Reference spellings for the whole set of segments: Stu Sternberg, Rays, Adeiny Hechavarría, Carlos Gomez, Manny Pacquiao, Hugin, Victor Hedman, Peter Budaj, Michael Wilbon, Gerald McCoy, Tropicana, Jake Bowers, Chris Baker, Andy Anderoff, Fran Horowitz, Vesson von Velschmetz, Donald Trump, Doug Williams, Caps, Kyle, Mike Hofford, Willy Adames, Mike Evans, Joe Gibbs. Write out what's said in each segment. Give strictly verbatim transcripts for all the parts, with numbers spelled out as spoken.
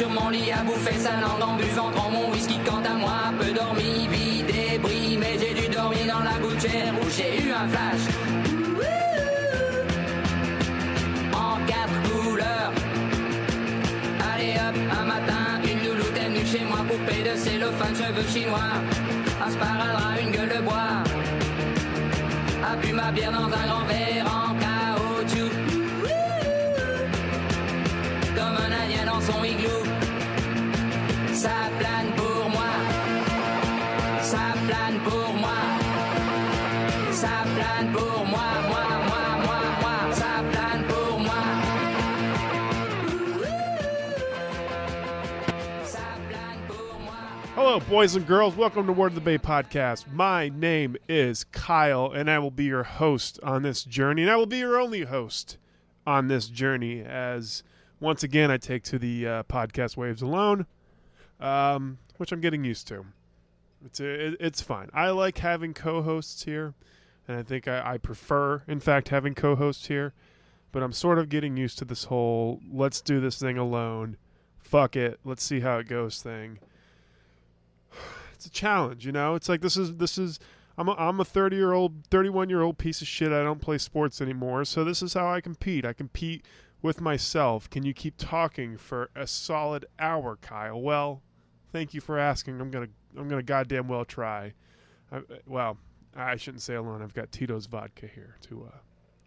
sur mon lit à bouffer sa langue en buvant grand mon whisky. Quant à moi, peu dormi, vie débris, mais j'ai dû dormir dans la gouttière où j'ai eu un flash. Chez moi, poupée de cellophane, cheveux chinois, un sparadrap, une gueule de bois, a bu ma bière dans un grand verre en caoutchouc, comme un indien dans son igloo, ça plane pour moi, ça plane pour moi, ça plane pour moi, moi, moi, moi, moi, ça plane pour moi. Hello, boys and girls. Welcome to Word of the Bay podcast. My name is Kyle, and I will be your host on this journey, and I will be your only host on this journey as, once again, I take to the uh, podcast waves alone, um, which I'm getting used to. It's, it, it's fine. I like having co-hosts here, and I think I, I prefer, in fact, having co-hosts here, but I'm sort of getting used to this whole let's do this thing alone, fuck it, let's see how it goes thing. It's a challenge, you know? It's like this is this is I'm a, I'm a thirty-year-old, thirty-one-year-old piece of shit. I don't play sports anymore. So this is how I compete. I compete with myself. Can you keep talking for a solid hour, Kyle? Well, thank you for asking. I'm going to I'm going to goddamn well try. I, well, I shouldn't say alone. I've got Tito's vodka here to uh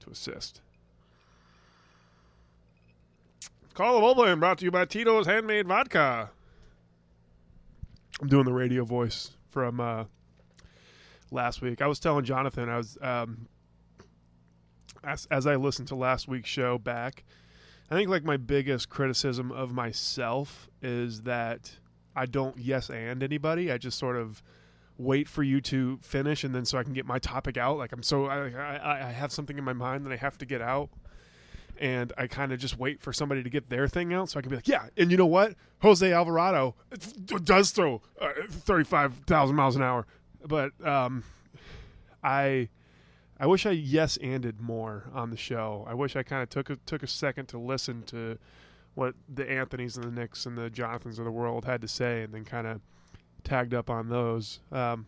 to assist. Call of Oblin brought to you by Tito's handmade vodka. I'm doing the radio voice from uh, last week. I was telling Jonathan, I was um, as, as I listened to last week's show back, I think like my biggest criticism of myself is that I don't yes and anybody. I just sort of wait for you to finish, and then so I can get my topic out. Like I'm so I I, I have something in my mind that I have to get out. And I kind of just wait for somebody to get their thing out so I can be like, yeah, and you know what? Jose Alvarado does throw uh, thirty-five thousand miles an hour. But um, I I wish I yes-anded more on the show. I wish I kind of took a, took a second to listen to what the Anthonys and the Knicks and the Jonathans of the world had to say and then kind of tagged up on those. Um,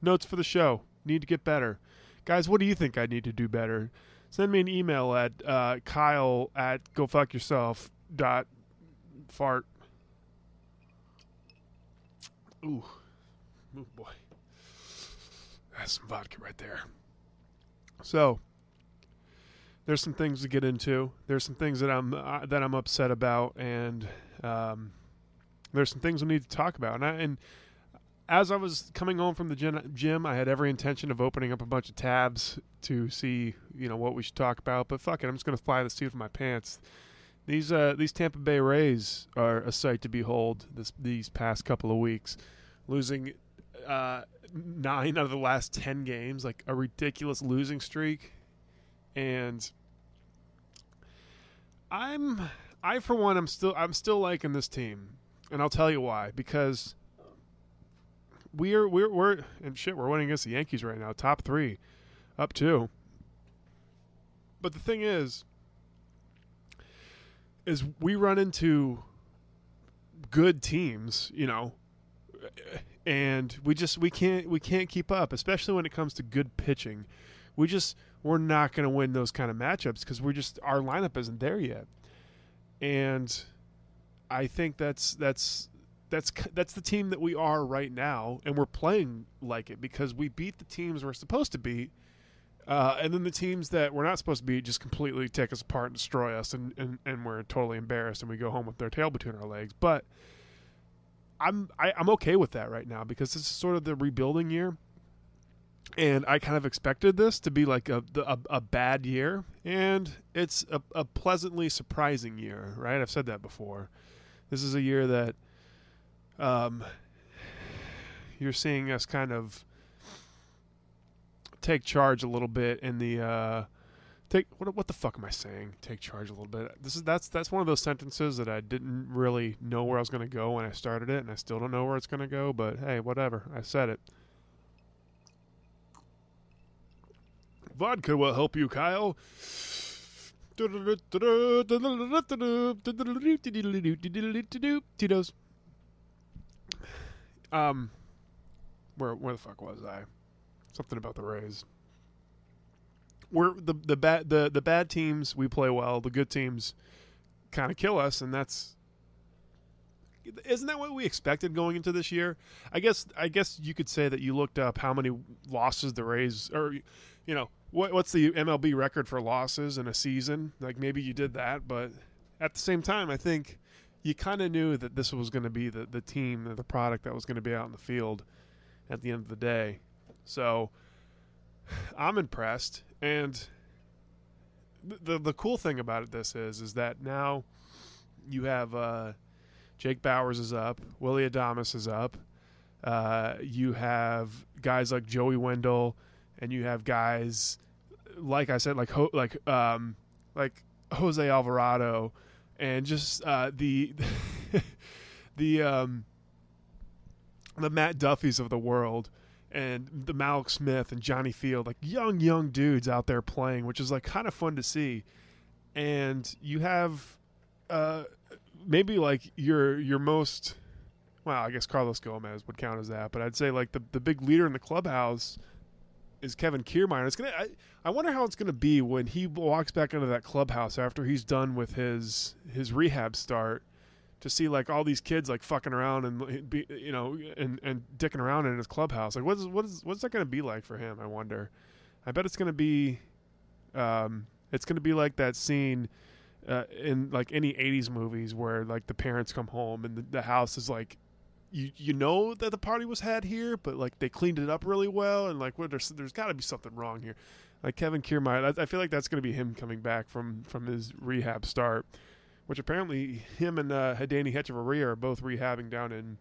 notes for the show. Need to get better. Guys, what do you think I need to do better? Send me an email at uh, Kyle at gofuckyourself dot fart. Ooh. Oh, boy. That's some vodka right there. So, there's some things to get into. There's some things that I'm uh, that I'm upset about, and um, there's some things we need to talk about. And, I, and as I was coming home from the gym, I had every intention of opening up a bunch of tabs to see, you know, what we should talk about. But fuck it, I'm just going to fly the seat of my pants. These uh, these Tampa Bay Rays are a sight to behold this, these past couple of weeks. Losing uh, nine out of the last ten games, like a ridiculous losing streak. And I'm, I for one, I'm still, I'm still liking this team. And I'll tell you why, because... We're we're we're and shit. We're winning against the Yankees right now. Top three, up two. But the thing is, is we run into good teams, you know, and we just we can't we can't keep up, especially when it comes to good pitching. We just we're not going to win those kind of matchups because we're just our lineup isn't there yet, and I think that's that's. That's that's the team that we are right now, and we're playing like it because we beat the teams we're supposed to beat, uh, and then the teams that we're not supposed to beat just completely take us apart and destroy us, and, and, and we're totally embarrassed, and we go home with their tail between our legs. But I'm I, I'm okay with that right now because this is sort of the rebuilding year, and I kind of expected this to be like a a, a bad year, and it's a, a pleasantly surprising year, right? I've said that before. This is a year that... Um, you're seeing us kind of take charge a little bit in the uh, take. What what the fuck am I saying? Take charge a little bit. This is that's that's one of those sentences that I didn't really know where I was going to go when I started it, and I still don't know where it's going to go. But hey, whatever. I said it. Vodka will help you, Kyle. Tito's. Um, where where the fuck was I? Something about the Rays. We're the the bad the, the bad teams we play well. The good teams kind of kill us, and that's isn't that what we expected going into this year? I guess I guess you could say that you looked up how many losses the Rays or you know what what's the M L B record for losses in a season? Like maybe you did that, but at the same time, I think you kind of knew that this was going to be the the team, the product that was going to be out in the field at the end of the day. So I'm impressed. And the the cool thing about it, this is, is that now you have uh, Jake Bowers is up, Willy Adames is up, uh, you have guys like Joey Wendell, and you have guys like I said, like ho- like um, like Jose Alvarado, and just uh, the the um, the Matt Duffys of the world. And the Malik Smith and Johnny Field, like young, young dudes out there playing, which is like kind of fun to see. And you have uh, maybe like your your most, well, I guess Carlos Gomez would count as that, but I'd say like the, the big leader in the clubhouse is Kevin Kiermaier. It's gonna, I, I wonder how it's gonna be when he walks back into that clubhouse after he's done with his his rehab start. To see like all these kids like fucking around and be, you know, and, and dicking around in his clubhouse. Like what's what's what's that going to be like for him? I wonder. I bet it's going to be, um, it's going to be like that scene uh, in like any eighties movies where like the parents come home and the, the house is like, you you know that the party was had here, but like they cleaned it up really well and like what there's there's got to be something wrong here. Like Kevin Kiermaier, I, I feel like that's going to be him coming back from from his rehab start. Which apparently him and uh, Adeiny Hechavarría are both rehabbing down in,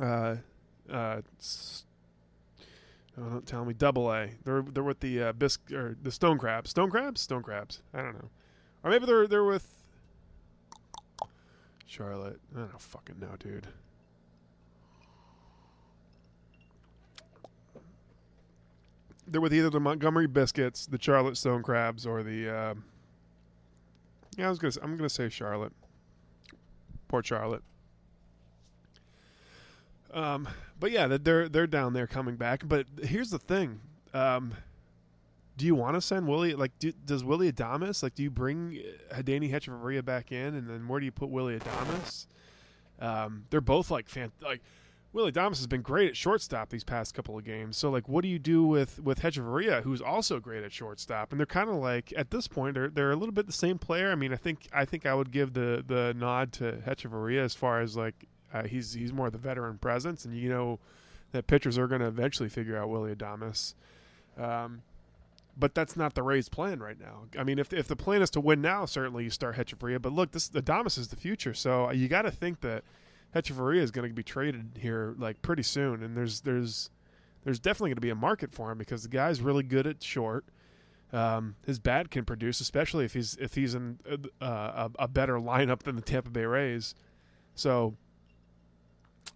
uh, uh, oh, don't tell me, Double A. They're they're with the uh, bisc or the Stone Crabs, Stone Crabs, Stone Crabs. I don't know, or maybe they're they're with Charlotte. I don't fucking know, dude. They're with either the Montgomery Biscuits, the Charlotte Stone Crabs, or the. Uh, Yeah, I was gonna. I'm gonna say Charlotte. Poor Charlotte. Um, but yeah, they're they're down there coming back. But here's the thing: um, do you want to send Willie? Like, do, does Willy Adames? Like, do you bring Adeiny Hechavarría back in, and then where do you put Willy Adames? Um, they're both like fan. Like Willy Adames has been great at shortstop these past couple of games. So like, what do you do with with Hechavarría, who's also great at shortstop? And they're kind of like at this point, they're they're a little bit the same player. I mean, I think I think I would give the the nod to Hechavarría as far as like uh, he's he's more the veteran presence, and you know that pitchers are going to eventually figure out Willy Adames. Um, but that's not the Rays' plan right now. I mean, if if the plan is to win now, certainly you start Hechavarría. But look, this Adames is the future, so you got to think that. Hechavarría is going to be traded here like pretty soon, and there's there's there's definitely going to be a market for him because the guy's really good at short. Um, his bat can produce, especially if he's if he's in uh, a, a better lineup than the Tampa Bay Rays. So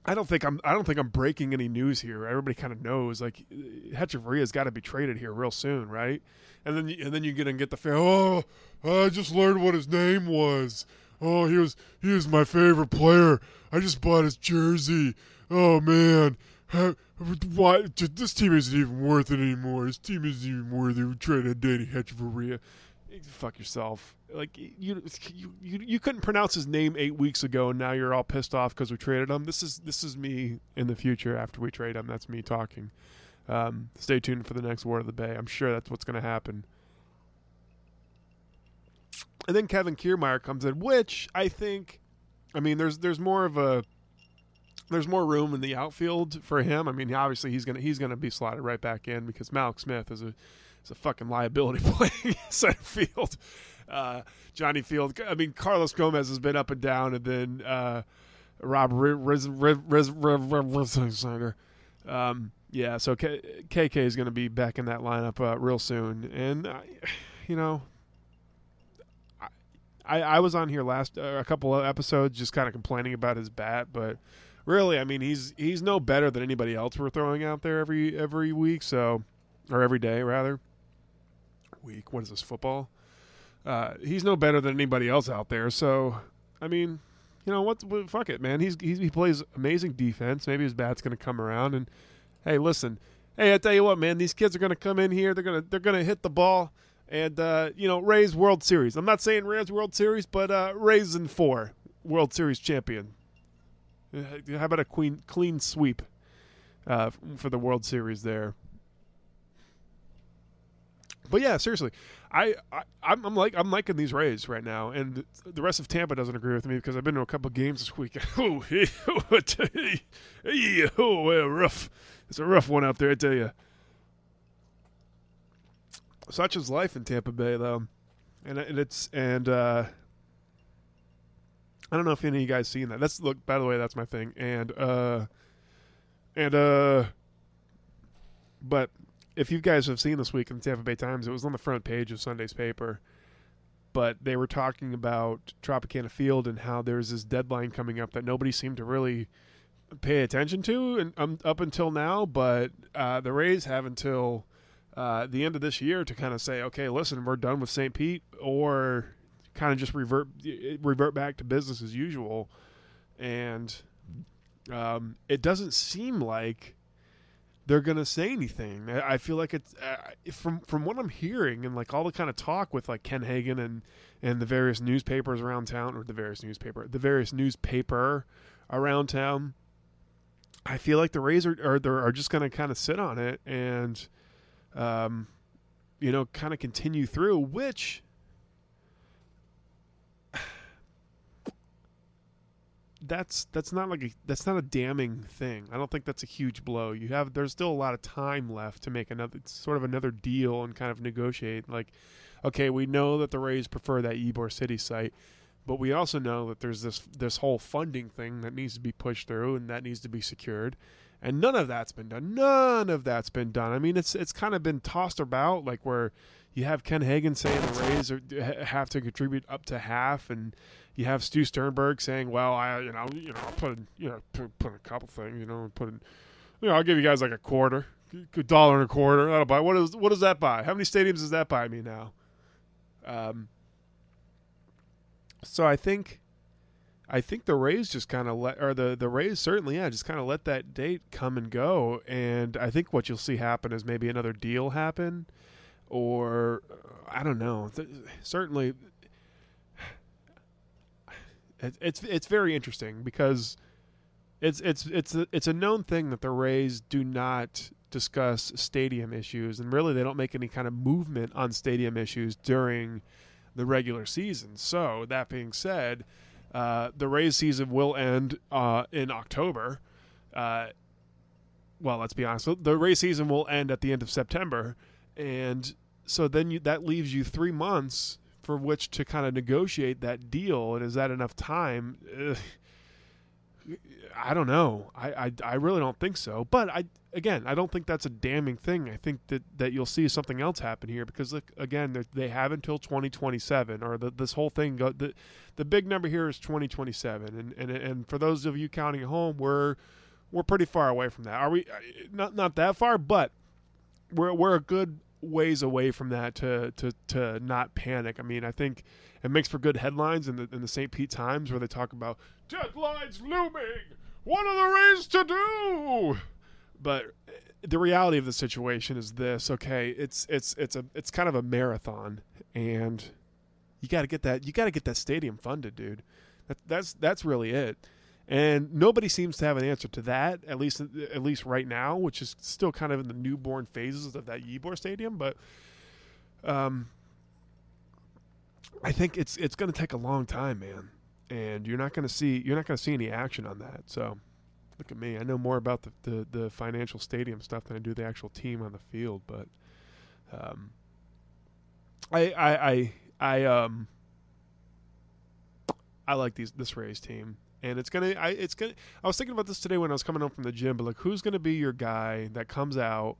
I don't think I'm I don't think I'm breaking any news here. Everybody kind of knows like Hechavarría's got to be traded here real soon, right? And then and then you get and get the fan. Oh, I just learned what his name was. Oh, he was he was my favorite player. I just bought his jersey. Oh man, How, why this team isn't even worth it anymore? This team isn't even worth it. We traded Adeiny Hechavarría. Fuck yourself. Like you, you, you, you couldn't pronounce his name eight weeks ago, and now you're all pissed off because we traded him. This is this is me in the future after we trade him. That's me talking. Um, stay tuned for the next Word of the Bay. I'm sure that's what's going to happen. And then Kevin Kiermaier comes in, which I think, I mean, there's there's more of a there's more room in the outfield for him. I mean, obviously he's gonna he's gonna be slotted right back in because Malik Smith is a is a fucking liability playing center field. Uh, Johnny Field, I mean, Carlos Gomez has been up and down, and then uh, Rob Riz Riz Riz Riz Riz. Um, yeah, so K- KK is gonna be back in that lineup uh, real soon, and uh, you know. I, I was on here last uh, a couple of episodes just kind of complaining about his bat, but really, I mean, he's he's no better than anybody else we're throwing out there every every week, so or every day rather. Week, what is this, football? uh, he's no better than anybody else out there. So, I mean, you know what? Fuck it, man. He's, he's he plays amazing defense. Maybe his bat's going to come around. And hey, listen, hey, I tell you what, man. These kids are going to come in here. They're gonna they're gonna hit the ball. And uh, you know, Rays World Series. I'm not saying Rays World Series, but uh, Rays in four World Series champion. How about a queen, clean sweep uh, for the World Series there? But yeah, seriously, I, I I'm like I'm liking these Rays right now, and the rest of Tampa doesn't agree with me because I've been to a couple games this week. Oh, hey, I tell you, hey, oh, uh, rough. It's a rough one out there, I tell you. Such is life in Tampa Bay, though, and, and it's and uh, I don't know if any of you guys seen that. That's look. By the way, that's my thing, and uh, and uh, but if you guys have seen this week in the Tampa Bay Times, it was on the front page of Sunday's paper. But they were talking about Tropicana Field and how there's this deadline coming up that nobody seemed to really pay attention to, and um, up until now. But uh, the Rays have until. Uh, the end of this year to kind of say, okay, listen, we're done with Saint Pete, or kind of just revert revert back to business as usual. And um, it doesn't seem like they're going to say anything. I feel like it's uh, from from what I'm hearing and like all the kind of talk with like Ken Hagen and and the various newspapers around town, or the various newspaper, the various newspaper around town. I feel like the Rays are are, are just going to kind of sit on it and. Um, you know, kind of continue through, which that's that's not like a, that's not a damning thing. I don't think that's a huge blow. You have there's still a lot of time left to make another sort of another deal and kind of negotiate. Like, okay, we know that the Rays prefer that Ybor City site, but we also know that there's this this whole funding thing that needs to be pushed through and that needs to be secured. And none of that's been done. None of that's been done. I mean, it's it's kind of been tossed about, like where you have Ken Hagen saying the Rays are, have to contribute up to half, and you have Stu Sternberg saying, "Well, I you know you know I'll put in, you know put, put in a couple things, you know put in, you know I'll give you guys like a quarter, a dollar and a quarter. That'll buy what is what does that buy? How many stadiums does that buy me now?" Um. So I think. I think the Rays just kind of let, or the, the Rays certainly, yeah, just kind of let that date come and go. And I think what you'll see happen is maybe another deal happen, or I don't know. Th- certainly, it, it's it's very interesting because it's it's it's a, it's a known thing that the Rays do not discuss stadium issues, and really they don't make any kind of movement on stadium issues during the regular season. So that being said. Uh, the Rays season will end uh, in October. Uh, well, let's be honest. The Rays season will end at the end of September. And so then you, that leaves you three months for which to kind of negotiate that deal. And is that enough time? Ugh. I don't know. I, I, I really don't think so. But, I again, I don't think that's a damning thing. I think that, that you'll see something else happen here because, look, again, they have until twenty twenty-seven, or the, this whole thing. Go, the, the big number here is twenty twenty-seven, and, and and for those of you counting at home, we're we're pretty far away from that. Are we not not that far? But we're we're a good ways away from that to to to not panic. I mean, I think it makes for good headlines in the in the Saint Pete Times where they talk about deadlines looming. What are the Rays to do? But the reality of the situation is this. Okay, it's it's it's a it's kind of a marathon, and you got to get that you got to get that stadium funded, dude. That, that's that's really it. And nobody seems to have an answer to that, at least at least right now, which is still kind of in the newborn phases of that Ybor Stadium. But um, I think it's it's going to take a long time, man. And you're not going to see you're not going to see any action on that. So look at me, I know more about the, the, the financial stadium stuff than I do the actual team on the field. But um, I I I I um I like these this Rays team. And it's gonna, I, it's gonna. I was thinking about this today when I was coming home from the gym. But like, who's gonna be your guy that comes out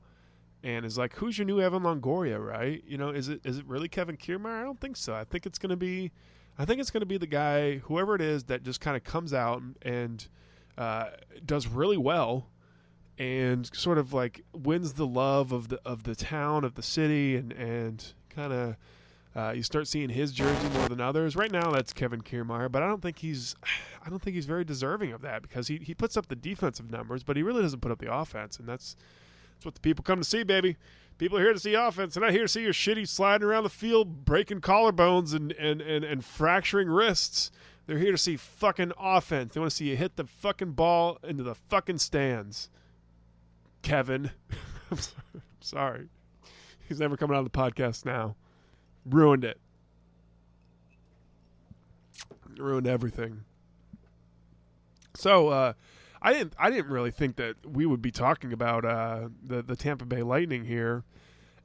and is like, who's your new Evan Longoria, right? You know, is it is it really Kevin Kiermaier? I don't think so. I think it's gonna be, I think it's gonna be the guy, whoever it is, that just kind of comes out and uh, does really well, and sort of like wins the love of the of the town, of the city, and and kind of Uh, you start seeing his jersey more than others. Right now, that's Kevin Kiermaier, but I don't think he's, I don't think he's very deserving of that because he, he puts up the defensive numbers, but he really doesn't put up the offense, and that's that's what the people come to see, baby. People are here to see offense, and not here to see your shitty sliding around the field, breaking collarbones and and and, and fracturing wrists. They're here to see fucking offense. They want to see you hit the fucking ball into the fucking stands. Kevin, I'm sorry. I'm sorry, he's never coming out of the podcast now. Ruined it. Ruined everything. So uh, I didn't. I didn't really think that we would be talking about uh, the the Tampa Bay Lightning here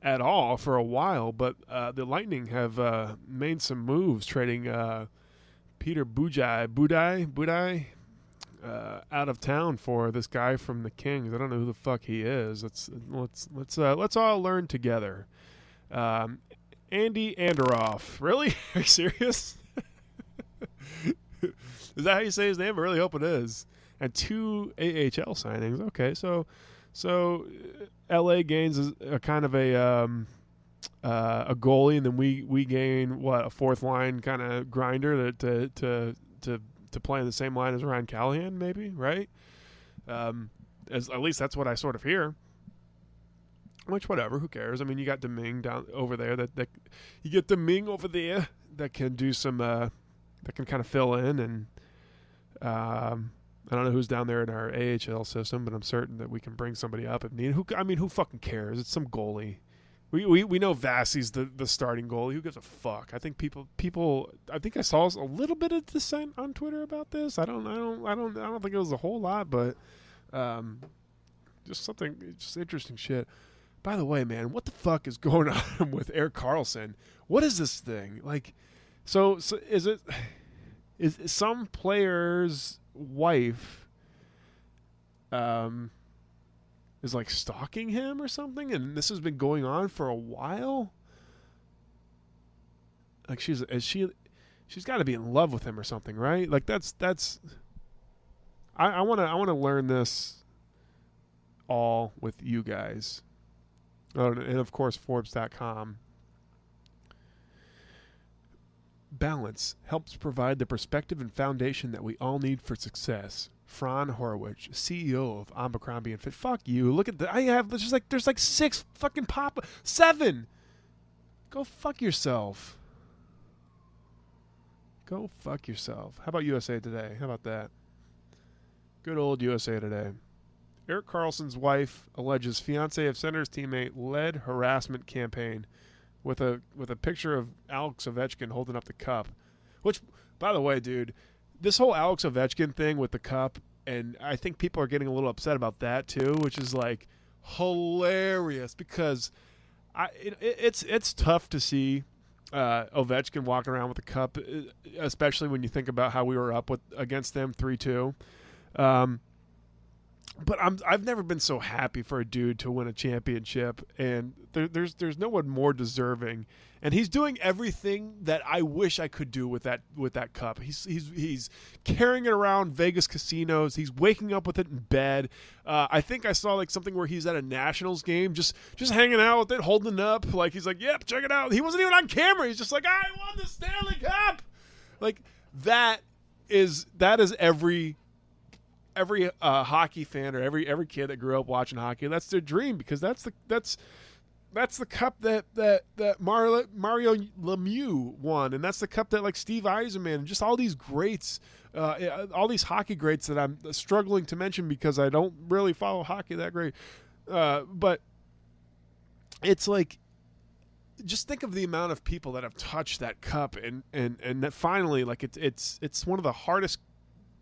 at all for a while. But uh, the Lightning have uh, made some moves, trading uh, Peter Budaj, Budaj, Budaj uh, out of town for this guy from the Kings. I don't know who the fuck he is. Let's let's let's uh, let's all learn together. Um, Andy Anderoff. Really? Are you serious? Is that how you say his name? I really hope it is. And two A H L signings. Okay, so so L A gains a kind of a um, uh, a goalie, and then we, we gain what a fourth line kind of grinder to to to to play in the same line as Ryan Callahan, maybe, right? Um, as at least that's what I sort of hear. Which, whatever, who cares? I mean, you got Domingue down over there. That, that you get Domingue over there that can do some, uh, that can kind of fill in. And um, I don't know who's down there in our A H L system, but I'm certain that we can bring somebody up if needed. Who, I mean, who fucking cares? It's some goalie. We we we know Vasi's the, the starting goalie. Who gives a fuck? I think people people. I think I saw a little bit of dissent on Twitter about this. I don't I don't I don't I don't think it was a whole lot, but um, just something just interesting shit. By the way, man, what the fuck is going on with Erik Karlsson? What is this thing? Like, so, so is it is, is some player's wife um, is like stalking him or something? And this has been going on for a while. Like she's is she she's got to be in love with him or something, right? Like that's that's I, I wanna I wanna learn this all with you guys. Oh, and of course, Forbes dot com. Balance helps provide the perspective and foundation that we all need for success. Fran Horowitz, C E O of Abercrombie and Fitch. Fuck you. Look at that. I have there's just like there's like six fucking pop seven. Go fuck yourself. Go fuck yourself. How about U S A Today? How about that? Good old U S A Today. Erik Karlsson's wife alleges fiancé of Senators teammate led harassment campaign with a with a picture of Alex Ovechkin holding up the cup. Which, by the way, dude, this whole Alex Ovechkin thing with the cup, and I think people are getting a little upset about that too, which is like hilarious because I it, it's it's tough to see uh, Ovechkin walking around with a cup, especially when you think about how we were up with against them three two. Um But I'm, I've never been so happy for a dude to win a championship, and there, there's there's no one more deserving. And he's doing everything that I wish I could do with that with that cup. He's he's he's carrying it around Vegas casinos. He's waking up with it in bed. Uh, I think I saw like something where he's at a Nationals game, just just hanging out with it, holding it up. Like he's like, "Yep, check it out." He wasn't even on camera. He's just like, "I won the Stanley Cup." Like that is that is every. Every uh, hockey fan or every every kid that grew up watching hockey, that's their dream because that's the that's that's the cup that that that Mario, Mario Lemieux won, and that's the cup that like Steve Eisenman and just all these greats, uh, all these hockey greats that I'm struggling to mention because I don't really follow hockey that great. Uh, but it's like just think of the amount of people that have touched that cup, and and and that finally like it's it's it's one of the hardest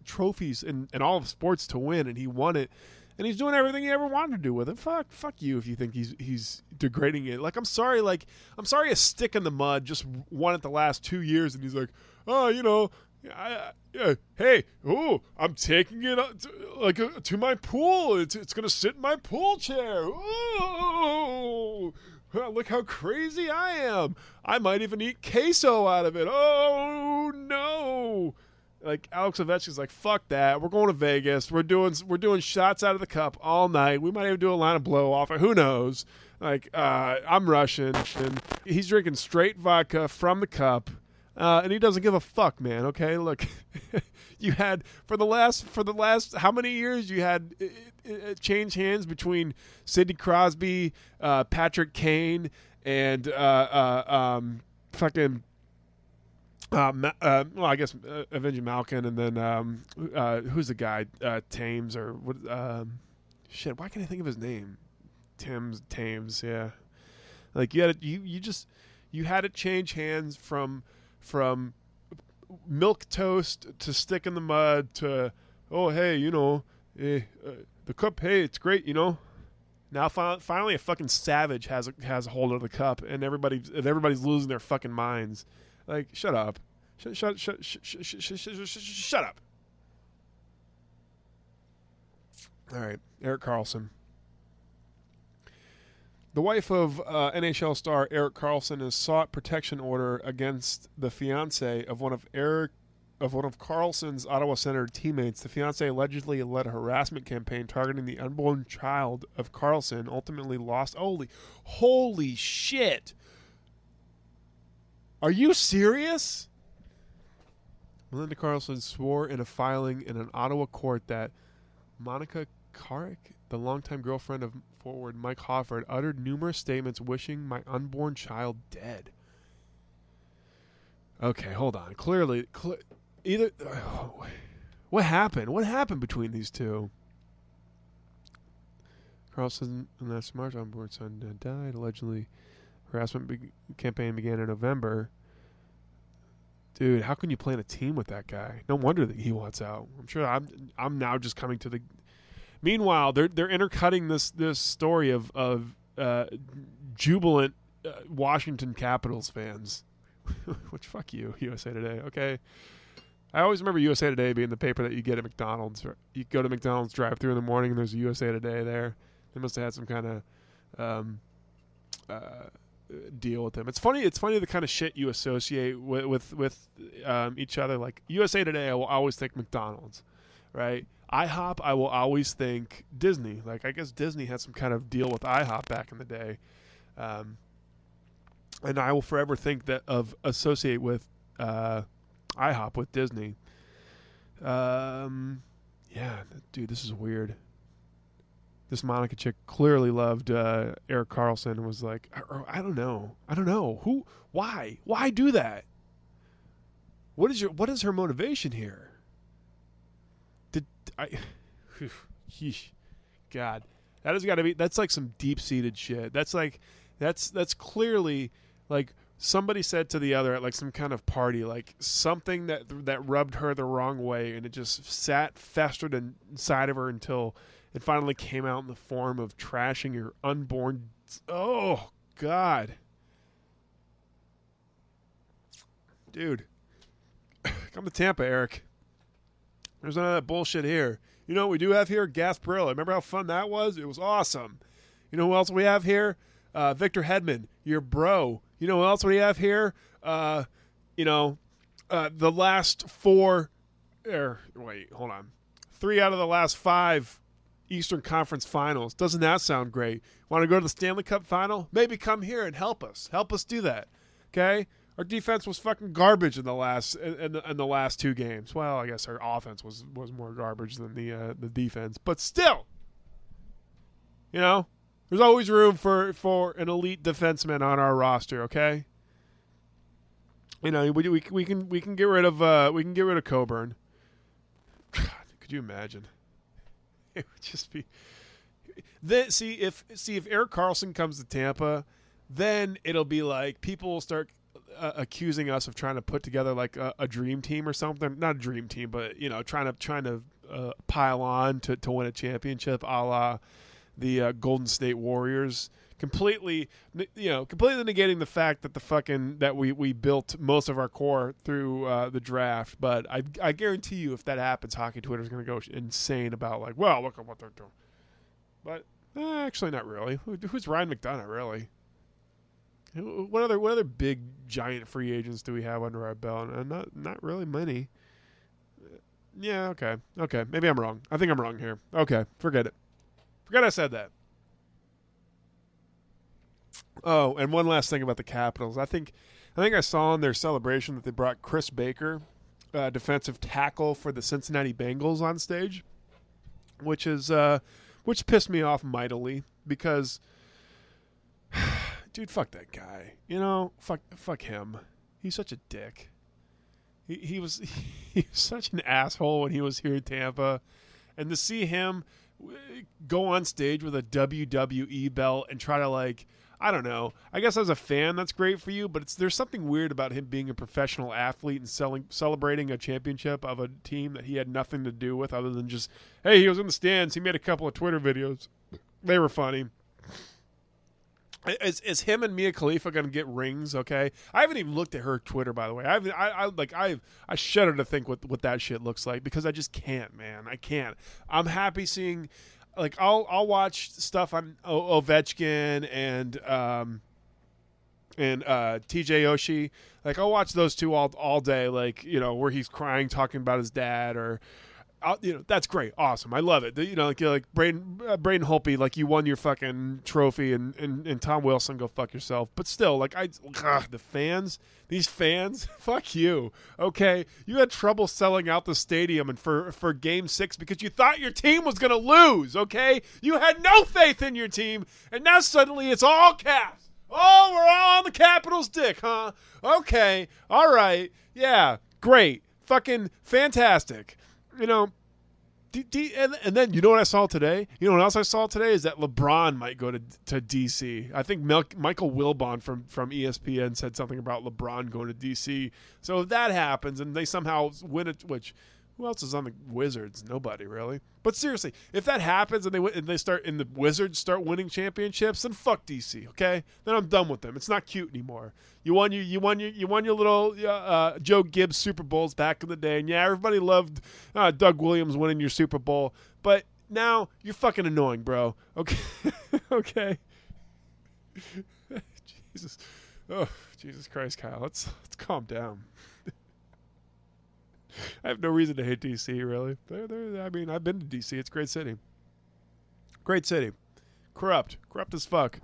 trophies in, in all of sports to win, and he won it, and he's doing everything he ever wanted to do with it. Fuck, fuck you if you think he's he's degrading it. Like I'm sorry, like I'm sorry, a stick in the mud just won it the last two years, and he's like, oh, you know, I, yeah, hey, ooh, I'm taking it to, like uh, to my pool. It's it's gonna sit in my pool chair. Ooh. Look how crazy I am. I might even eat queso out of it. Oh no. Like Alex Ovechkin's like, fuck that. We're going to Vegas. We're doing we're doing shots out of the cup all night. We might even do a line of blow off. Who knows? Like uh, I'm Russian, and he's drinking straight vodka from the cup, uh, and he doesn't give a fuck, man. Okay, look, you had for the last for the last how many years you had it, it change hands between Sidney Crosby, uh, Patrick Kane, and uh, uh, um, fucking. Uh, uh, well, I guess uh, Avenging Malkin, and then um, uh, who's the guy? Uh, Thames or what? Uh, shit, why can't I think of his name? Tim's Thames, yeah. Like you had it, you you just you had it change hands from from milk toast to stick in the mud to oh hey you know eh, uh, the cup hey it's great you know. Now fi- finally a fucking savage has a, has a hold of the cup, and everybody and everybody's losing their fucking minds. Like, shut up. Shut, shut, shut, shut, shut, shut, shut, shut, shut up. All right. Erik Karlsson. The wife of uh, N H L star Erik Karlsson has sought protection order against the fiancé of one of Eric, of one of Karlsson's Ottawa Senator teammates. The fiancé allegedly led a harassment campaign targeting the unborn child of Karlsson, ultimately lost. Holy, holy shit. Are you serious? Melinda Karlsson swore in a filing in an Ottawa court that Monica Karic, the longtime girlfriend of forward Mike Hofford, uttered numerous statements wishing my unborn child dead. Okay, hold on. Clearly, cl- either... Oh, what happened? What happened between these two? Karlsson and that's March unborn son died, allegedly... Harassment be- campaign began in November. Dude, how can you play on a team with that guy? No wonder that he wants out. I'm sure I'm I'm now just coming to the... Meanwhile, they're they're intercutting this this story of, of uh, jubilant uh, Washington Capitals fans. Which, fuck you, U S A Today, okay? I always remember U S A Today being the paper that you get at McDonald's. You go to McDonald's drive through in the morning and there's a U S A Today there. They must have had some kind of... Um, uh, deal with them. It's funny. It's funny the kind of shit you associate with with, with um, each other. Like U S A Today, I will always think McDonald's, right? IHOP, I will always think Disney. Like I guess Disney had some kind of deal with IHOP back in the day, um, and I will forever think that of associate with uh, IHOP with Disney. Um, yeah, dude, this is weird. This Monica chick clearly loved uh, Erik Karlsson and was like, I, I don't know. I don't know. Who? Why? Why do that? What is your? What is her motivation here? Did I? God, that has got to be. That's like some deep-seated shit. That's like, that's that's clearly like somebody said to the other at like some kind of party, like something that that rubbed her the wrong way, and it just sat festered inside of her until. It finally came out in the form of trashing your unborn... Oh, God. Dude. Come to Tampa, Eric. There's none of that bullshit here. You know what we do have here? Gasparilla. Remember how fun that was? It was awesome. You know who else we have here? Uh, Victor Hedman, your bro. You know what else we have here? Uh, you know, uh, the last four... Er, wait, hold on. Three out of the last five... Eastern Conference Finals. Doesn't that sound great? Want to go to the Stanley Cup Final? Maybe come here and help us. Help us do that. Okay? Our defense was fucking garbage in the last in the, in the last two games. Well, I guess our offense was, was more garbage than the uh, the defense, but still, you know, there's always room for, for an elite defenseman on our roster. Okay? You know, we we we can we can get rid of uh, we can get rid of Coburn. God, could you imagine? It would just be then see if see if Erik Karlsson comes to Tampa, then it'll be like people will start uh, accusing us of trying to put together like a, a dream team or something. Not a dream team, but you know, trying to trying to uh, pile on to, to win a championship, a la the uh, Golden State Warriors. Completely, you know, completely negating the fact that the fucking that we, we built most of our core through uh, the draft. But I I guarantee you, if that happens, hockey Twitter is going to go insane about like, well, look at what they're doing. But eh, actually, not really. Who, who's Ryan McDonough really? Who, what other what other big giant free agents do we have under our belt? Uh, not not really many. Yeah, okay. Okay, maybe I'm wrong. I think I'm wrong here. Okay, forget it. Forget I said that. Oh, and one last thing about the Capitals. I think I think I saw in their celebration that they brought Chris Baker, uh, defensive tackle for the Cincinnati Bengals, on stage, which is uh, which pissed me off mightily because, dude, fuck that guy. You know, fuck fuck him. He's such a dick. He he was he was such an asshole when he was here in Tampa, and to see him go on stage with a W W E belt and try to, like, I don't know. I guess as a fan, that's great for you, but it's, there's something weird about him being a professional athlete and selling, celebrating a championship of a team that he had nothing to do with other than just, hey, he was in the stands. He made a couple of Twitter videos. They were funny. Is, is him and Mia Khalifa going to get rings, okay? I haven't even looked at her Twitter, by the way. I haven't, I, I like I I shudder to think what, what that shit looks like because I just can't, man. I can't. I'm happy seeing – Like I'll I'll watch stuff on o- Ovechkin and um and uh, T J Oshie. Like I'll watch those two all all day. Like, you know, where he's crying talking about his dad, or I'll, you know, that's great, awesome, I love it. You know, like like Braden uh, Braden Holtby, like you won your fucking trophy, and, and, and Tom Wilson, go fuck yourself. But still, like I ugh, the fans, these fans, fuck you. Okay, you had trouble selling out the stadium and for, for game six because you thought your team was going to lose, okay? You had no faith in your team, and now suddenly it's all Caps. Oh, we're all on the Capitals' dick, huh? Okay, all right, yeah, great, fucking fantastic. You know, D- D- and, and then you know what I saw today? You know what else I saw today is that LeBron might go to to D C. I think Mel- Michael Wilbon from, from E S P N said something about LeBron going to D C. So if that happens and they somehow win it, which who else is on the Wizards? Nobody really. But seriously, if that happens and they win, and they start and the Wizards start winning championships, then fuck D C. Okay, then I'm done with them. It's not cute anymore. You won your you won your you won your little uh, Joe Gibbs Super Bowls back in the day, and yeah, everybody loved uh, Doug Williams winning your Super Bowl. But now you're fucking annoying, bro. Okay, okay. Jesus, oh Jesus Christ, Kyle, let's let's calm down. I have no reason to hate D C, really. They're, they're, I mean, I've been to D C. It's a great city. Great city. Corrupt. Corrupt as fuck.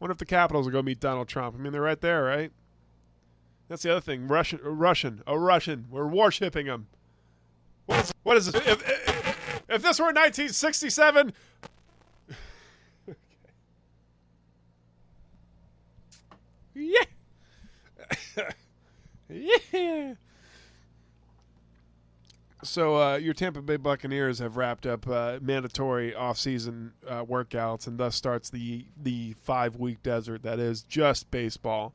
Wonder if the Capitals will go meet Donald Trump. I mean, they're right there, right? That's the other thing. Russian. Russian. A Russian. We're warshipping them. What is, what is this? If, if, if this were nineteen sixty-seven... Okay. Yeah. Yeah. So uh, your Tampa Bay Buccaneers have wrapped up uh, mandatory off-season uh, workouts, and thus starts the the five-week desert that is just baseball.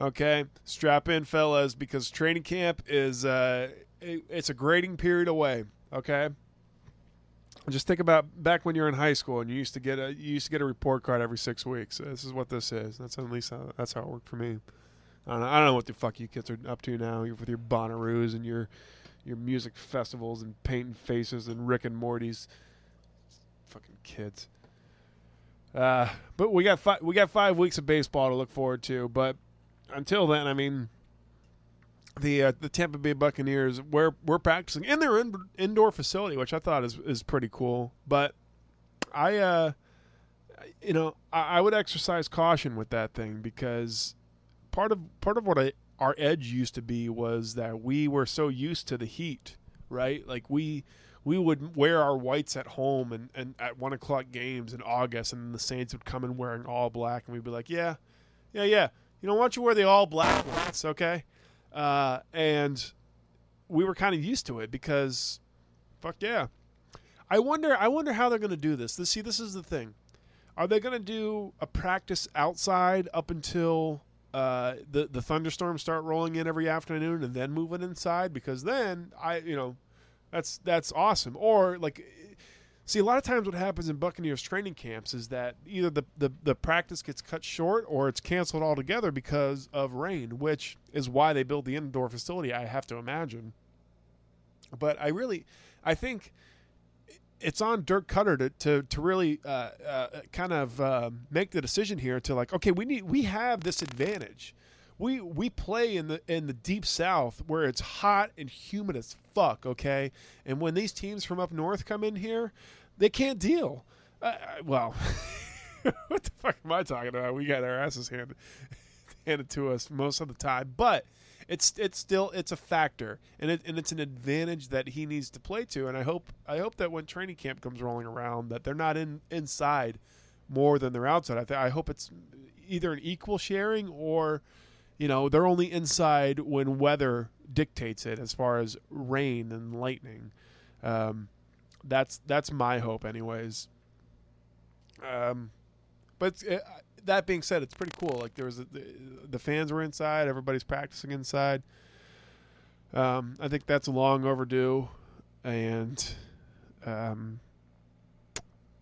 Okay, strap in, fellas, because training camp is uh, it, it's a grading period away. Okay, just think about back when you were in high school and you used to get a you used to get a report card every six weeks. This is what this is. That's at least how, that's how it worked for me. I don't know, I don't know what the fuck you kids are up to now with your Bonnaroos and your. Your music festivals and painting faces and Rick and Morty's, fucking kids. Uh, but we got five, we got five weeks of baseball to look forward to. But until then, I mean, the uh, the Tampa Bay Buccaneers we're we're practicing in their in, indoor facility, which I thought is is pretty cool. But I, uh, you know, I, I would exercise caution with that thing because part of part of what I. our edge used to be was that we were so used to the heat, right? Like we we would wear our whites at home and, and at one o'clock games in August, and the Saints would come in wearing all black, and we'd be like, yeah, yeah, yeah. You know, why don't you wear the all black ones, okay? Uh, and we were kind of used to it because, fuck yeah. I wonder, I wonder how they're going to do this. this. See, this is the thing. Are they going to do a practice outside up until – Uh, the the thunderstorms start rolling in every afternoon and then moving inside? Because then I you know that's that's awesome. Or like, see, a lot of times what happens in Buccaneers training camps is that either the the, the practice gets cut short or it's canceled altogether because of rain, which is why they build the indoor facility, I have to imagine. But I really I think it's on Dirk Cutter to to, to really uh, uh, kind of uh, make the decision here to, like, okay, we need we have this advantage. we we play in the in the deep south where it's hot and humid as fuck, okay? And when these teams from up north come in here, they can't deal. Uh, well, what the fuck am I talking about? We got our asses handed handed to us most of the time, but it's it's still it's a factor, and it and it's an advantage that he needs to play to. And I hope I hope that when training camp comes rolling around, that they're not in inside more than they're outside. I th- I hope it's either an equal sharing, or, you know, they're only inside when weather dictates it, as far as rain and lightning. Um, that's that's my hope, anyways. Um, but it, that being said, it's pretty cool. Like, there was a, the fans were inside, everybody's practicing inside. Um, I think that's long overdue. And um,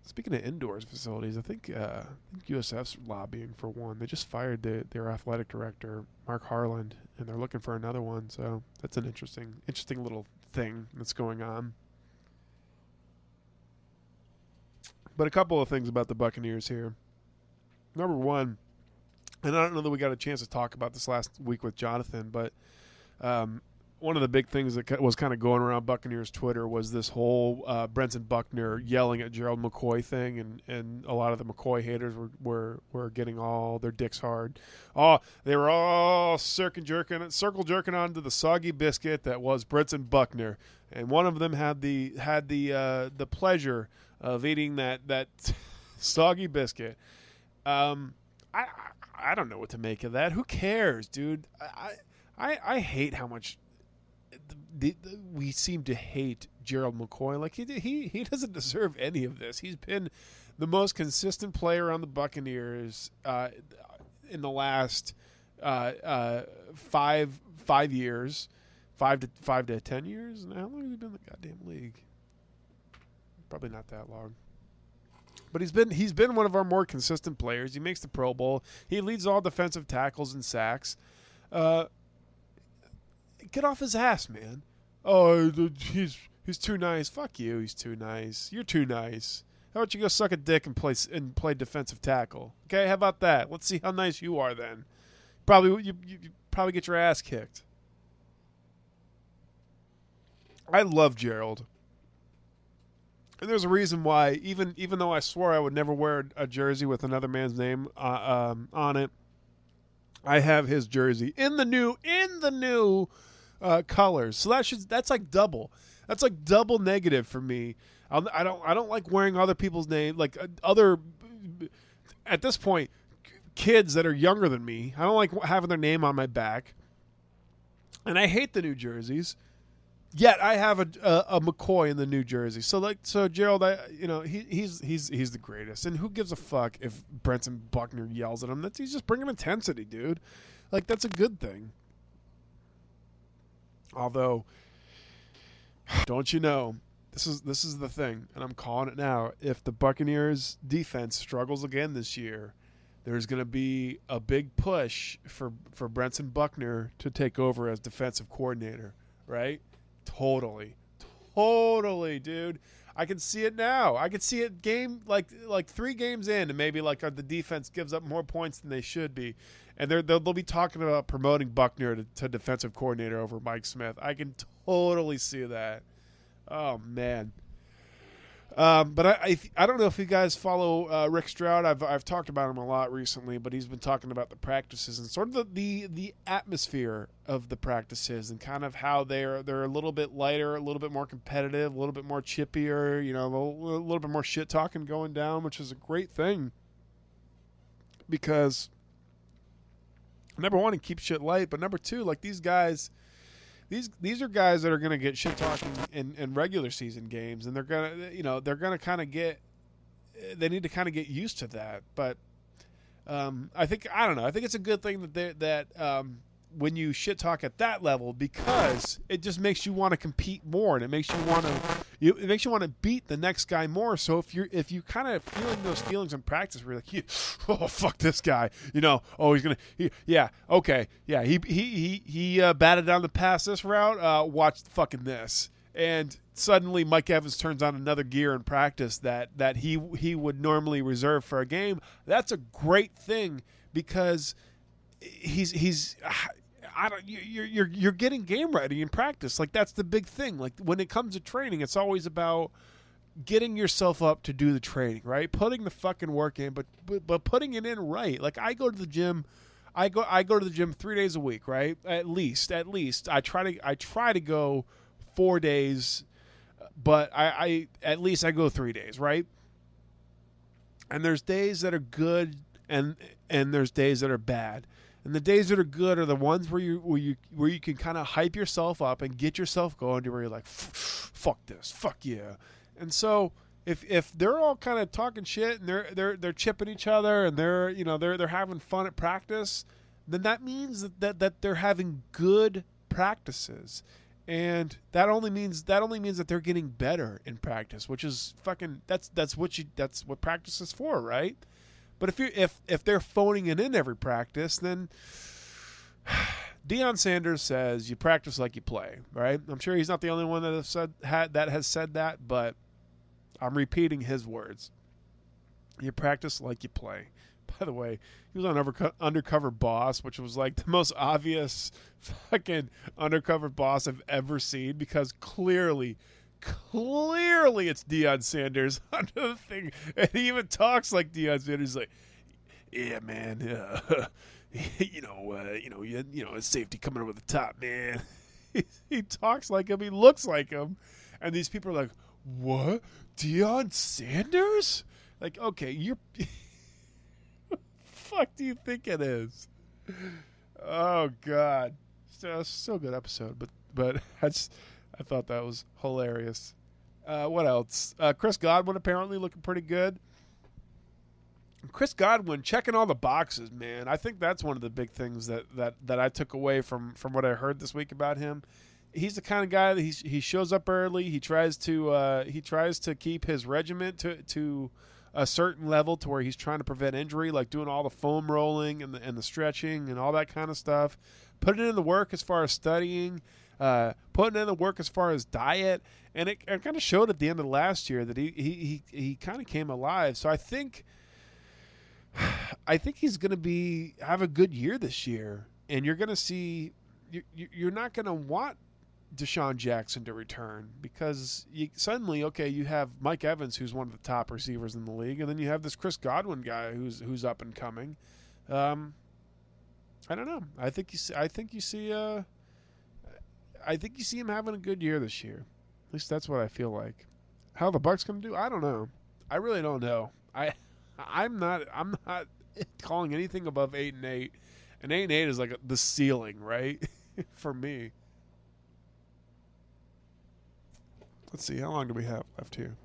speaking of indoors facilities, I think uh, I think U S F's lobbying for one. They just fired the, their athletic director, Mark Harland, and they're looking for another one. So that's an interesting, interesting little thing that's going on. But a couple of things about the Buccaneers here. Number one, and I don't know that we got a chance to talk about this last week with Jonathan, but um, one of the big things that was kind of going around Buccaneers Twitter was this whole uh, Brentson Buckner yelling at Gerald McCoy thing, and, and a lot of the McCoy haters were, were, were getting all their dicks hard. Oh, they were all circle jerking, circle jerking onto the soggy biscuit that was Brentson Buckner, and one of them had the had the uh, the pleasure of eating that that soggy biscuit. Um, I I don't know what to make of that. Who cares, dude? I I, I hate how much the, the, we seem to hate Gerald McCoy. Like, he he he doesn't deserve any of this. He's been the most consistent player on the Buccaneers uh, in the last uh, uh, five five years, five to five to ten years. Now, how long has he been in the goddamn league? Probably not that long. But he's been he's been one of our more consistent players. He makes the Pro Bowl. He leads all defensive tackles and sacks. Uh, get off his ass, man. Oh, he's he's too nice. Fuck you. He's too nice. You're too nice. How about you go suck a dick and play and play defensive tackle? Okay, how about that? Let's see how nice you are then. Probably you you, you probably get your ass kicked. I love Gerald. And there's a reason why, even even though I swore I would never wear a jersey with another man's name uh, um, on it, I have his jersey in the new in the new uh, colors. So that should that's like double. That's like double negative for me. I'll, I don't I don't like wearing other people's name, like uh, other at this point kids that are younger than me. I don't like having their name on my back, and I hate the new jerseys. Yet I have a, a a McCoy in the new jersey. So like so Gerald, I you know he he's he's he's the greatest. And who gives a fuck if Brentson Buckner yells at him? That's he's just bringing intensity, dude. Like, that's a good thing. Although, don't you know, this is this is the thing, and I'm calling it now. If the Buccaneers defense struggles again this year, there's going to be a big push for for Brentson Buckner to take over as defensive coordinator, right? Totally, totally, dude. I can see it now. I can see it game like like three games in, and maybe like the defense gives up more points than they should be, and they're, they'll, they'll be talking about promoting Buckner to, to defensive coordinator over Mike Smith. I can totally see that. Oh man. Um, but I, I I don't know if you guys follow uh, Rick Stroud. I've I've talked about him a lot recently, but he's been talking about the practices and sort of the, the, the atmosphere of the practices and kind of how they're they're a little bit lighter, a little bit more competitive, a little bit more chippier, you know, a little, a little bit more shit talking going down, which is a great thing because number one, it keeps shit light, but number two, like these guys. These these are guys that are going to get shit talking in, in regular season games, and they're gonna you know they're gonna kind of get they need to kind of get used to that. But um, I think I don't know. I think it's a good thing that they, that um, when you shit talk at that level, because it just makes you want to compete more, and it makes you want to it makes you want to beat the next guy more. So if you're if you kind of feeling those feelings in practice, where you're like, oh fuck this guy, you know, oh he's gonna, he, yeah, okay, yeah, he he he he uh, batted down the pass this route, uh, watch fucking this, and suddenly Mike Evans turns on another gear in practice that that he he would normally reserve for a game. That's a great thing because he's he's I don't you're you're you're getting game ready in practice. Like, that's the big thing. Like, when it comes to training, it's always about getting yourself up to do the training, right? Putting the fucking work in, but but, but putting it in right. Like, I go to the gym. I go I go to the gym three days a week, right? At least, at least I try to I try to go four days, but I, I at least I go three days, right? And there's days that are good, and and there's days that are bad. And the days that are good are the ones where you where you where you can kind of hype yourself up and get yourself going to where you're like, fuck this, fuck yeah. And so If if they're all kind of talking shit and they're they're they're chipping each other and they're you know they're they're having fun at practice, then that means that, that, that they're having good practices, and that only means that only means that they're getting better in practice, which is fucking that's that's what you that's what practice is for, right? But if you if if they're phoning it in every practice, then Deion Sanders says you practice like you play, right? I'm sure he's not the only one that have said had that has said that, but I'm repeating his words. You practice like you play. By the way, he was on Underco- Undercover Boss, which was like the most obvious fucking Undercover Boss I've ever seen, because clearly, clearly it's Deion Sanders under the thing. And he even talks like Deion Sanders. He's like, yeah, man, uh, you know, uh, you know, you, you know, it's safety coming over the top, man. He, he talks like him. He looks like him. And these people are like, what? Deion Sanders? Like, okay, you're what the fuck do you think it is? Oh god. So so good episode, but but I just I thought that was hilarious. Uh, what else? Uh, Chris Godwin apparently looking pretty good. Chris Godwin checking all the boxes, man. I think that's one of the big things that that, that I took away from, from what I heard this week about him. He's the kind of guy that he he shows up early. He tries to uh, he tries to keep his regiment to to a certain level to where he's trying to prevent injury, like doing all the foam rolling and the and the stretching and all that kind of stuff. Putting in the work as far as studying, uh, putting in the work as far as diet, and it, it kind of showed at the end of last year that he he he, he kind of came alive. So I think I think he's going to be have a good year this year, and you're going to see you you're not going to want Deshaun Jackson to return, because you, suddenly, okay, you have Mike Evans, who's one of the top receivers in the league, and then you have this Chris Godwin guy who's who's up and coming. Um, I don't know. I think you see, I think you see uh, I think you see him having a good year this year. At least that's what I feel like. How the Bucks gonna do? I don't know. I really don't know. I I'm not I'm not calling anything above eight and eight, and eight and eight is like the ceiling, right, for me. Let's see, how long do we have left here?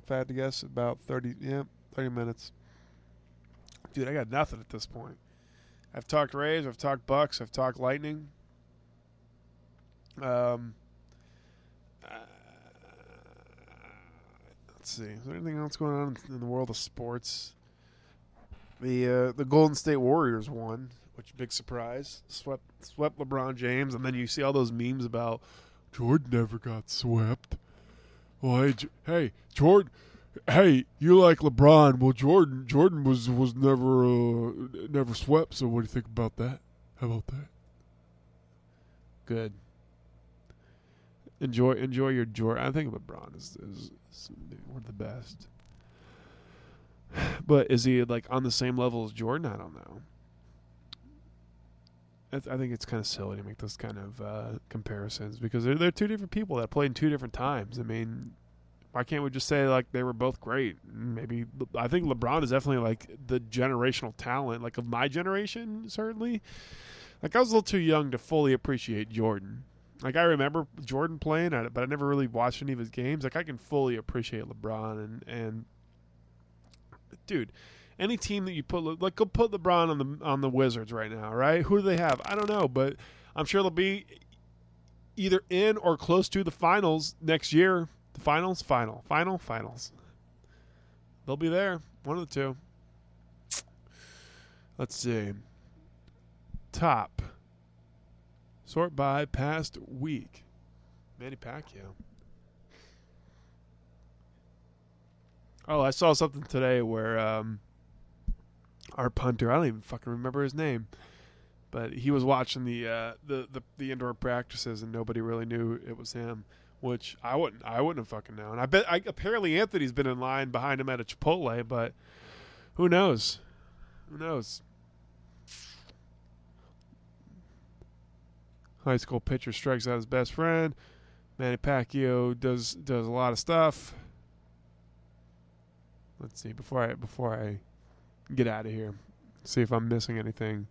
If I had to guess, about thirty, yeah, thirty minutes. Dude, I got nothing at this point. I've talked Rays, I've talked Bucks, I've talked Lightning. Um, uh, let's see, is there anything else going on in the world of sports? The uh, the Golden State Warriors won, which big surprise, swept swept LeBron James, and then you see all those memes about Jordan never got swept. Well, hey, hey, Jordan, hey, you like LeBron? Well, Jordan, Jordan was was never uh, never swept. So, what do you think about that? How about that? Good. Enjoy, enjoy your Jordan. I think LeBron is, is, is one of the best. But is he like on the same level as Jordan? I don't know. I, th- I think it's kind of silly to make those kind of uh, comparisons, because they're, they're two different people that played in two different times. I mean, why can't we just say, like, they were both great? Maybe I think LeBron is definitely, like, the generational talent, like, of my generation, certainly. Like, I was a little too young to fully appreciate Jordan. Like, I remember Jordan playing at it, but I never really watched any of his games. Like, I can fully appreciate LeBron. And, and dude – any team that you put, like, go put LeBron on the on the Wizards right now, right? Who do they have? I don't know, but I'm sure they'll be either in or close to the finals next year. The finals, final, final, finals. They'll be there, one of the two. Let's see. Top. Sort by past week. Manny Pacquiao. Oh, I saw something today where um, our punter, I don't even fucking remember his name, But he was watching the, uh, the the the indoor practices, and nobody really knew it was him, which I wouldn't I wouldn't have fucking known. I bet I, apparently Anthony's been in line behind him at a Chipotle, but who knows? Who knows? High school pitcher strikes out his best friend. Manny Pacquiao does does a lot of stuff. Let's see before I before I get out of here. See if I'm missing anything.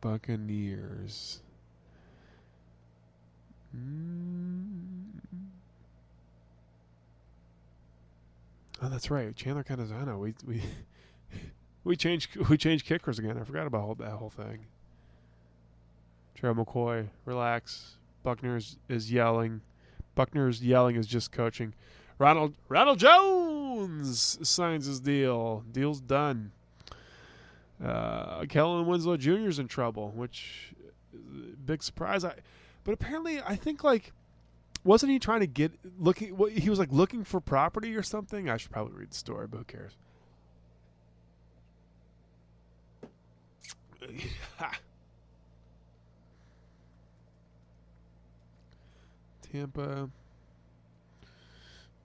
Buccaneers. Mm. Oh, that's right. Chandler Canizano. We we we changed we changed kickers again. I forgot about all, that whole thing. Gerald McCoy, relax. Buckner is, is yelling. Buckner's yelling is just coaching. Ronald Ronald Jones signs his deal. Deal's done. Uh, Kellen Winslow Junior is in trouble, which is a big surprise. I, but apparently, I think like wasn't he trying to get looking? What, he was like looking for property or something. I should probably read the story, but who cares? Tampa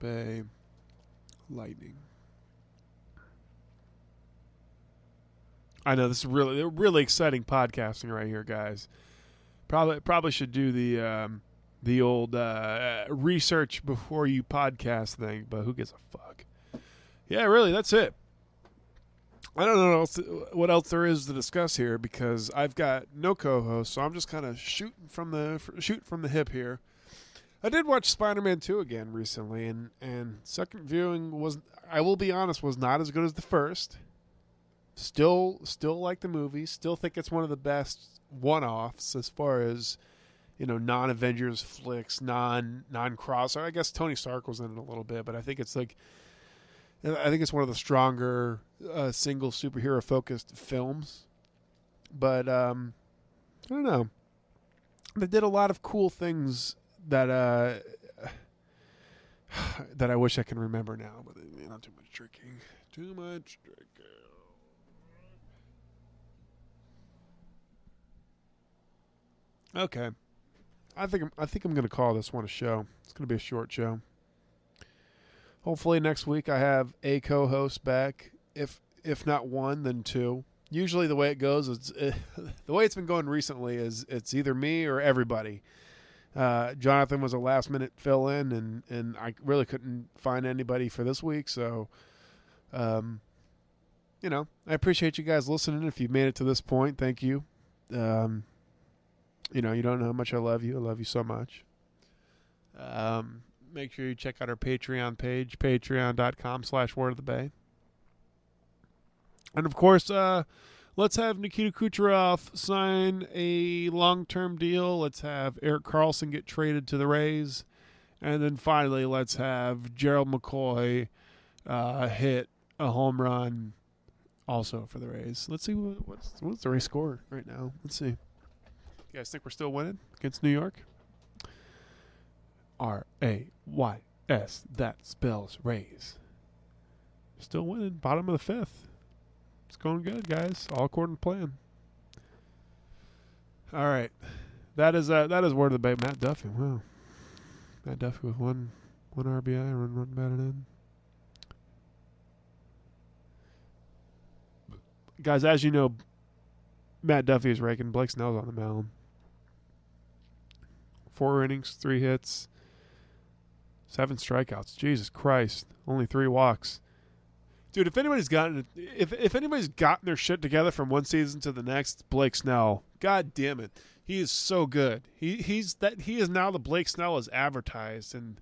Bay Lightning. I know this is really really exciting podcasting right here, guys. Probably probably should do the um, the old uh, research before you podcast thing, but who gives a fuck? Yeah, really, that's it. I don't know what else, what else there is to discuss here because I've got no co-host, so I'm just kind of shooting from the shooting from the hip here. I did watch Spider-Man two again recently, and, and second viewing was I will be honest was not as good as the first. Still, still like the movie. Still think it's one of the best one-offs as far as, you know, non-Avengers flicks, non non-crossover. I guess Tony Stark was in it a little bit, but I think it's like, I think it's one of the stronger uh, single superhero-focused films. But um, I don't know. They did a lot of cool things that uh, that I wish I can remember now. But you know, too much drinking. Too much drinking. Okay, I think I'm, I think I'm going to call this one a show. It's going to be a short show. Hopefully next week I have a co-host back. If if not one, then two. Usually the way it goes is it, the way it's been going recently is it's either me or everybody. Uh, Jonathan was a last minute fill in, and and I really couldn't find anybody for this week. So, um, you know, I appreciate you guys listening. If you've made it to this point, thank you. Um. You know, you don't know how much I love you. I love you so much. Um, make sure you check out our Patreon page, patreon.com slash Word of the Bay. And, of course, uh, let's have Nikita Kucherov sign a long-term deal. Let's have Erik Karlsson get traded to the Rays. And then, finally, let's have Gerald McCoy uh, hit a home run also for the Rays. Let's see what, what's, what's the Rays score right now. Let's see. You guys think we're still winning against New York? R A Y S. That spells Rays. Still winning. Bottom of the fifth. It's going good, guys. All according to plan. All right. That is uh, that is Word of the Bay. Matt Duffy. Wow. Matt Duffy with one one R B I. Run, run, batted in. Guys, as you know, Matt Duffy is raking. Blake Snell's on the mound. Four innings, three hits, seven strikeouts. Jesus Christ! Only three walks, dude. If anybody's gotten, if if anybody's gotten their shit together from one season to the next, Blake Snell. God damn it, he is so good. He he's that he is now the Blake Snell as advertised, and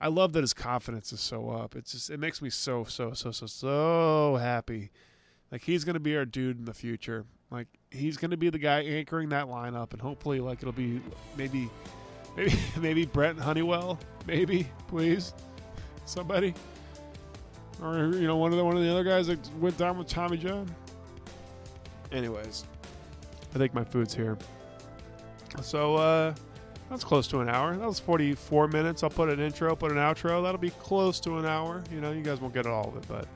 I love that his confidence is so up. It's just it makes me so so so so so happy. Like he's gonna be our dude in the future. Like he's going to be the guy anchoring that lineup, and hopefully, like it'll be maybe, maybe, maybe Brent Honeywell, maybe please, somebody, or you know, one of the one of the other guys that went down with Tommy John. Anyways, I think my food's here. So uh, that's close to an hour. That was forty-four minutes. I'll put an intro, put an outro. That'll be close to an hour. You know, you guys won't get all of it, but.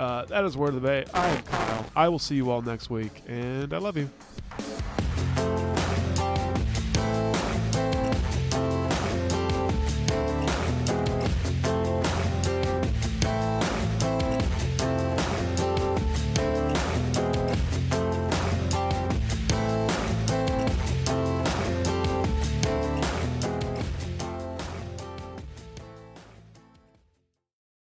Uh, that is Word of the Bay. I am Kyle. I will see you all next week, and I love you.